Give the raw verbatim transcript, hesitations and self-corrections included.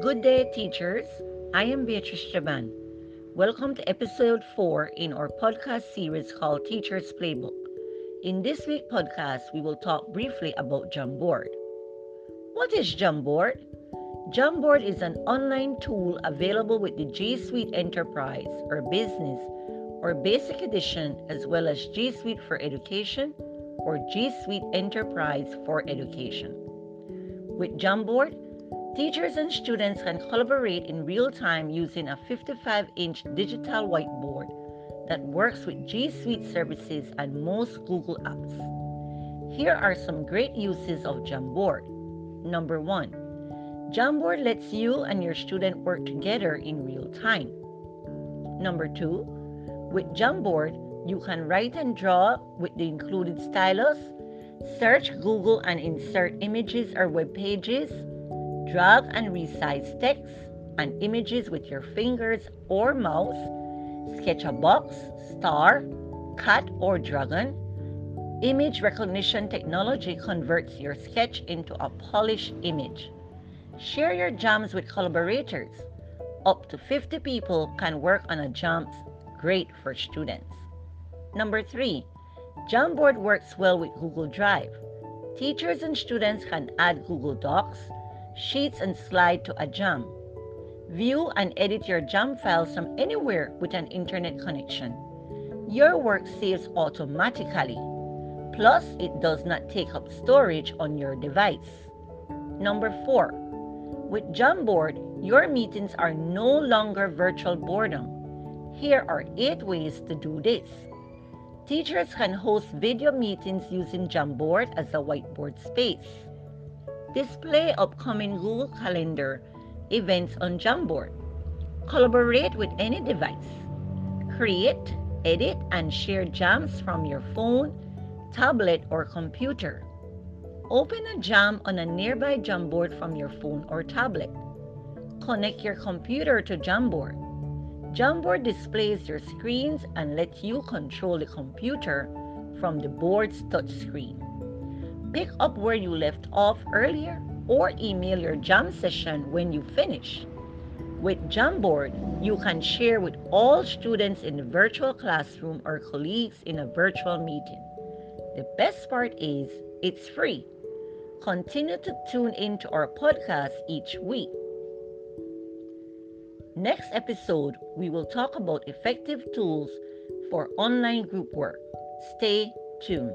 Good day, teachers. I am Beatrice Chaban. Welcome to episode four in our podcast series called Teachers' Playbook. In this week's podcast, we will talk briefly about Jamboard. What is Jamboard? Jamboard is an online tool available with the G Suite Enterprise or Business or Basic Edition, as well as G Suite for Education or G Suite Enterprise for Education. With Jamboard, teachers and students can collaborate in real time using a fifty-five inch digital whiteboard that works with G Suite services and most Google apps. Here are some great uses of Jamboard. Number one, Jamboard lets you and your student work together in real time. Number two, with Jamboard, you can write and draw with the included stylus, search Google and insert images or web pages, drag and resize text and images with your fingers or mouse, sketch a box, star, cat or dragon. Image recognition technology converts your sketch into a polished image. Share your jams with collaborators. Up to fifty people can work on a jam. Great for students. Number three, Jamboard works well with Google Drive. Teachers and students can add Google Docs, Sheets and Slide to a jam. View and edit your jam files from anywhere with an internet connection. Your work saves automatically. Plus, it does not take up storage on your device. Number four, with Jamboard, your meetings are no longer virtual boredom. Here are eight ways to do this. Teachers can host video meetings using Jamboard as a whiteboard space. Display upcoming Google Calendar events on Jamboard. Collaborate with any device. Create, edit, and share jams from your phone, tablet, or computer. Open a jam on a nearby Jamboard from your phone or tablet. Connect your computer to Jamboard. Jamboard displays your screens and lets you control the computer from the board's touchscreen. Pick up where you left off earlier or email your jam session when you finish. With Jamboard, you can share with all students in the virtual classroom or colleagues in a virtual meeting. The best part is it's free. Continue to tune into our podcast each week. Next episode, we will talk about effective tools for online group work. Stay tuned.